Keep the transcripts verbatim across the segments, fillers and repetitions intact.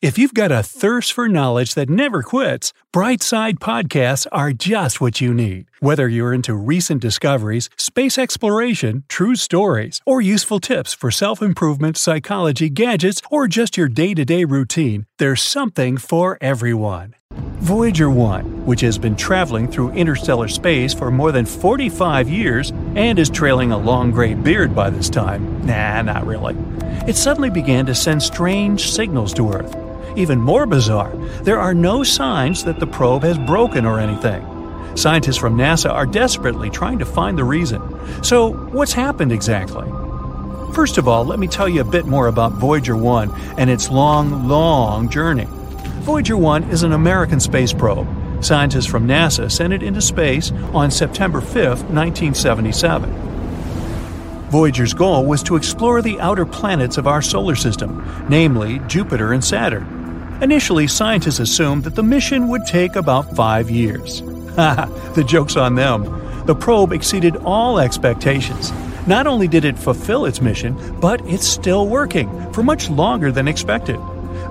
If you've got a thirst for knowledge that never quits, Brightside podcasts are just what you need. Whether you're into recent discoveries, space exploration, true stories, or useful tips for self-improvement, psychology, gadgets, or just your day-to-day routine, there's something for everyone. Voyager one, which has been traveling through interstellar space for more than forty-five years and is trailing a long gray beard by this time, nah, not really, it suddenly began to send strange signals to Earth. Even more bizarre, there are no signs that the probe has broken or anything. Scientists from NASA are desperately trying to find the reason. So, what's happened exactly? First of all, let me tell you a bit more about Voyager one and its long, long journey. Voyager one is an American space probe. Scientists from NASA sent it into space on September fifth, nineteen seventy-seven. Voyager's goal was to explore the outer planets of our solar system, namely Jupiter and Saturn. Initially, scientists assumed that the mission would take about five years. Haha, the joke's on them. The probe exceeded all expectations. Not only did it fulfill its mission, but it's still working for much longer than expected.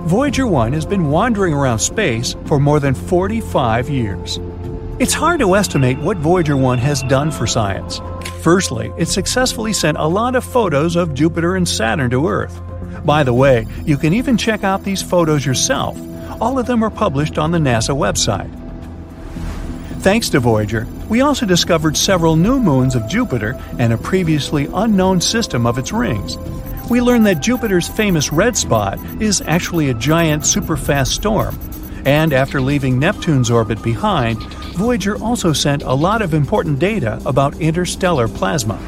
Voyager one has been wandering around space for more than forty-five years. It's hard to estimate what Voyager one has done for science. Firstly, it successfully sent a lot of photos of Jupiter and Saturn to Earth. By the way, you can even check out these photos yourself. All of them are published on the NASA website. Thanks to Voyager, we also discovered several new moons of Jupiter and a previously unknown system of its rings. We learned that Jupiter's famous red spot is actually a giant superfast storm. And after leaving Neptune's orbit behind, Voyager also sent a lot of important data about interstellar plasma.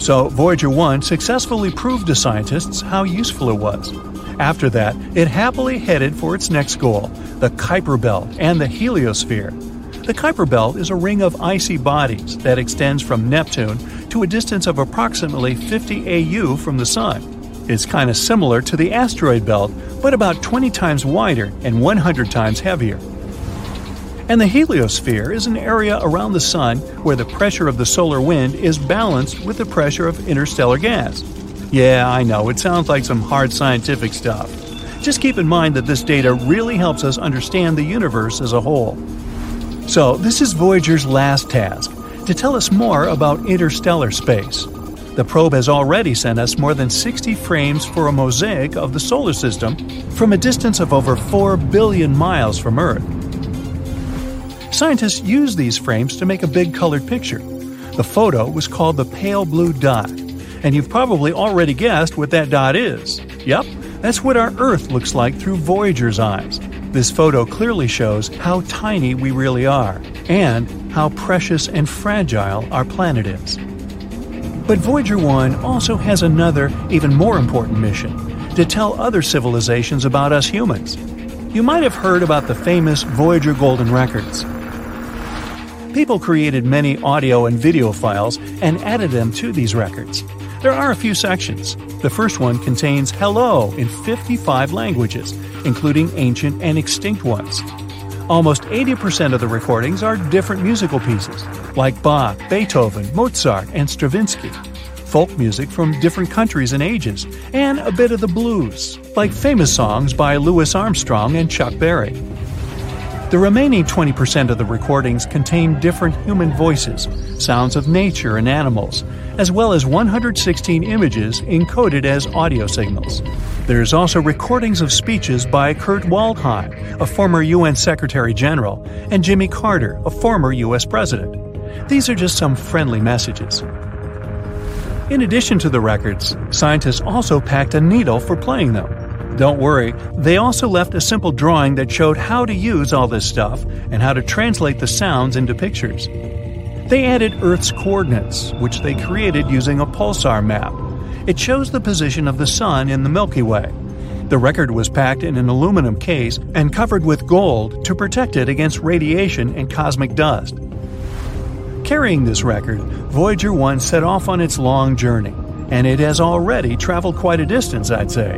So Voyager one successfully proved to scientists how useful it was. After that, it happily headed for its next goal, the Kuiper Belt and the heliosphere. The Kuiper Belt is a ring of icy bodies that extends from Neptune to a distance of approximately fifty A U from the Sun. It's kind of similar to the asteroid belt, but about twenty times wider and one hundred times heavier. And the heliosphere is an area around the Sun where the pressure of the solar wind is balanced with the pressure of interstellar gas. Yeah, I know, it sounds like some hard scientific stuff. Just keep in mind that this data really helps us understand the universe as a whole. So, this is Voyager's last task, to tell us more about interstellar space. The probe has already sent us more than sixty frames for a mosaic of the solar system from a distance of over four billion miles from Earth. Scientists use these frames to make a big colored picture. The photo was called the pale blue dot, and you've probably already guessed what that dot is. Yep, that's what our Earth looks like through Voyager's eyes. This photo clearly shows how tiny we really are, and how precious and fragile our planet is. But Voyager one also has another, even more important mission, to tell other civilizations about us humans. You might have heard about the famous Voyager Golden Records. People created many audio and video files and added them to these records. There are a few sections. The first one contains hello in fifty-five languages, including ancient and extinct ones. Almost eighty percent of the recordings are different musical pieces, like Bach, Beethoven, Mozart, and Stravinsky. Folk music from different countries and ages, and a bit of the blues, like famous songs by Louis Armstrong and Chuck Berry. The remaining twenty percent of the recordings contain different human voices, sounds of nature and animals, as well as one hundred sixteen images encoded as audio signals. There's also recordings of speeches by Kurt Waldheim, a former U N Secretary General, and Jimmy Carter, a former U S President. These are just some friendly messages. In addition to the records, scientists also packed a needle for playing them. Don't worry, they also left a simple drawing that showed how to use all this stuff and how to translate the sounds into pictures. They added Earth's coordinates, which they created using a pulsar map. It shows the position of the Sun in the Milky Way. The record was packed in an aluminum case and covered with gold to protect it against radiation and cosmic dust. Carrying this record, Voyager one set off on its long journey, and it has already traveled quite a distance, I'd say.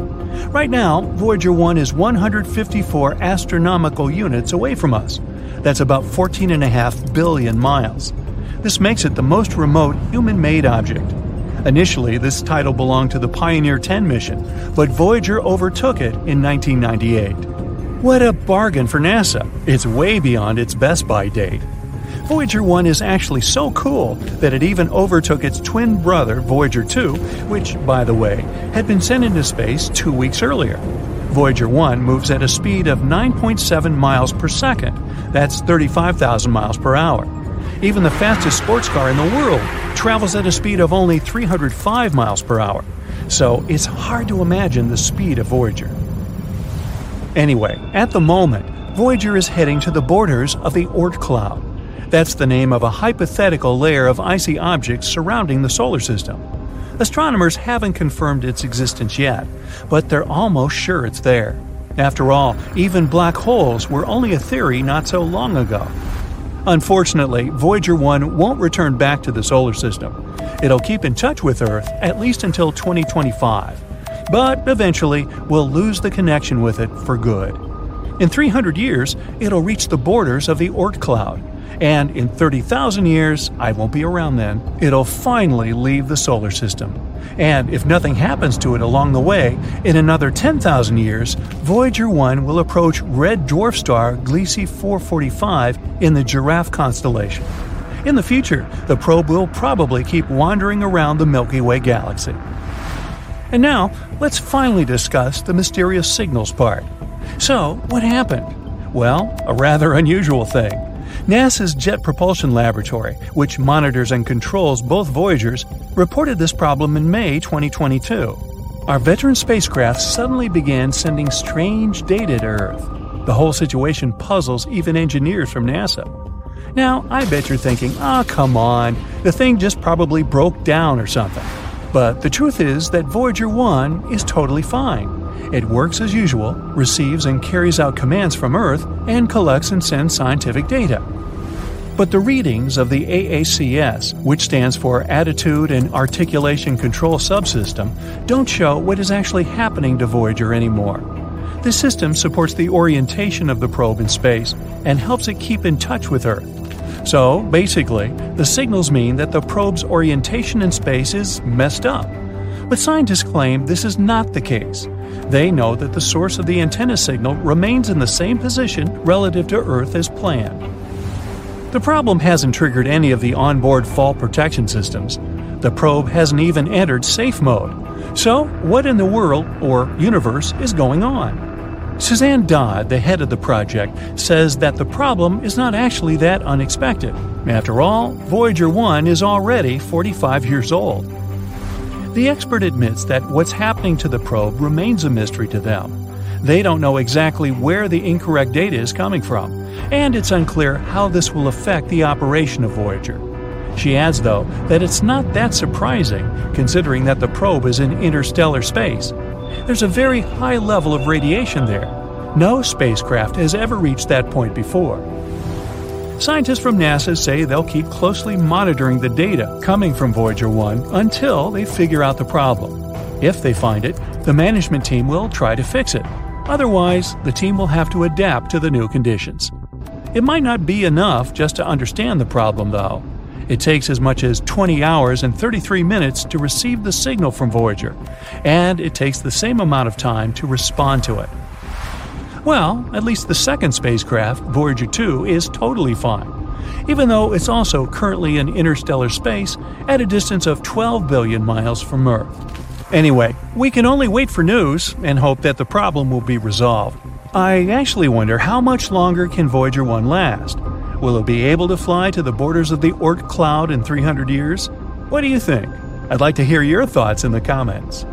Right now, Voyager one is one hundred fifty-four astronomical units away from us. That's about fourteen point five billion miles. This makes it the most remote human-made object. Initially, this title belonged to the Pioneer ten mission, but Voyager overtook it in nineteen ninety-eight. What a bargain for NASA! It's way beyond its Best Buy date. Voyager one is actually so cool that it even overtook its twin brother, Voyager two, which, by the way, had been sent into space two weeks earlier. Voyager one moves at a speed of nine point seven miles per second. That's thirty-five thousand miles per hour. Even the fastest sports car in the world travels at a speed of only three hundred five miles per hour. So it's hard to imagine the speed of Voyager. Anyway, at the moment, Voyager is heading to the borders of the Oort Cloud. That's the name of a hypothetical layer of icy objects surrounding the solar system. Astronomers haven't confirmed its existence yet, but they're almost sure it's there. After all, even black holes were only a theory not so long ago. Unfortunately, Voyager one won't return back to the solar system. It'll keep in touch with Earth at least until twenty twenty-five, but eventually we'll lose the connection with it for good. In three hundred years, it'll reach the borders of the Oort Cloud. And in thirty thousand years, I won't be around then, it'll finally leave the solar system. And if nothing happens to it along the way, in another ten thousand years, Voyager one will approach red dwarf star Gliese four forty-five in the Giraffe constellation. In the future, the probe will probably keep wandering around the Milky Way galaxy. And now, let's finally discuss the mysterious signals part. So, what happened? Well, a rather unusual thing. NASA's Jet Propulsion Laboratory, which monitors and controls both Voyagers, reported this problem in May twenty twenty-two. Our veteran spacecraft suddenly began sending strange data to Earth. The whole situation puzzles even engineers from NASA. Now, I bet you're thinking, ah, come on, the thing just probably broke down or something. But the truth is that Voyager one is totally fine. It works as usual, receives and carries out commands from Earth, and collects and sends scientific data. But the readings of the A A C S, which stands for Attitude and Articulation Control Subsystem, don't show what is actually happening to Voyager anymore. This system supports the orientation of the probe in space and helps it keep in touch with Earth. So, basically, the signals mean that the probe's orientation in space is messed up. But scientists claim this is not the case. They know that the source of the antenna signal remains in the same position relative to Earth as planned. The problem hasn't triggered any of the onboard fall protection systems. The probe hasn't even entered safe mode. So, what in the world, or universe, is going on? Suzanne Dodd, the head of the project, says that the problem is not actually that unexpected. After all, Voyager one is already forty-five years old. The expert admits that what's happening to the probe remains a mystery to them. They don't know exactly where the incorrect data is coming from, and it's unclear how this will affect the operation of Voyager. She adds, though, that it's not that surprising, considering that the probe is in interstellar space. There's a very high level of radiation there. No spacecraft has ever reached that point before. Scientists from NASA say they'll keep closely monitoring the data coming from Voyager one until they figure out the problem. If they find it, the management team will try to fix it. Otherwise, the team will have to adapt to the new conditions. It might not be enough just to understand the problem, though. It takes as much as twenty hours and thirty-three minutes to receive the signal from Voyager, and it takes the same amount of time to respond to it. Well, at least the second spacecraft, Voyager two, is totally fine, even though it's also currently in interstellar space at a distance of twelve billion miles from Earth. Anyway, we can only wait for news and hope that the problem will be resolved. I actually wonder how much longer can Voyager one last? Will it be able to fly to the borders of the Oort Cloud in three hundred years? What do you think? I'd like to hear your thoughts in the comments.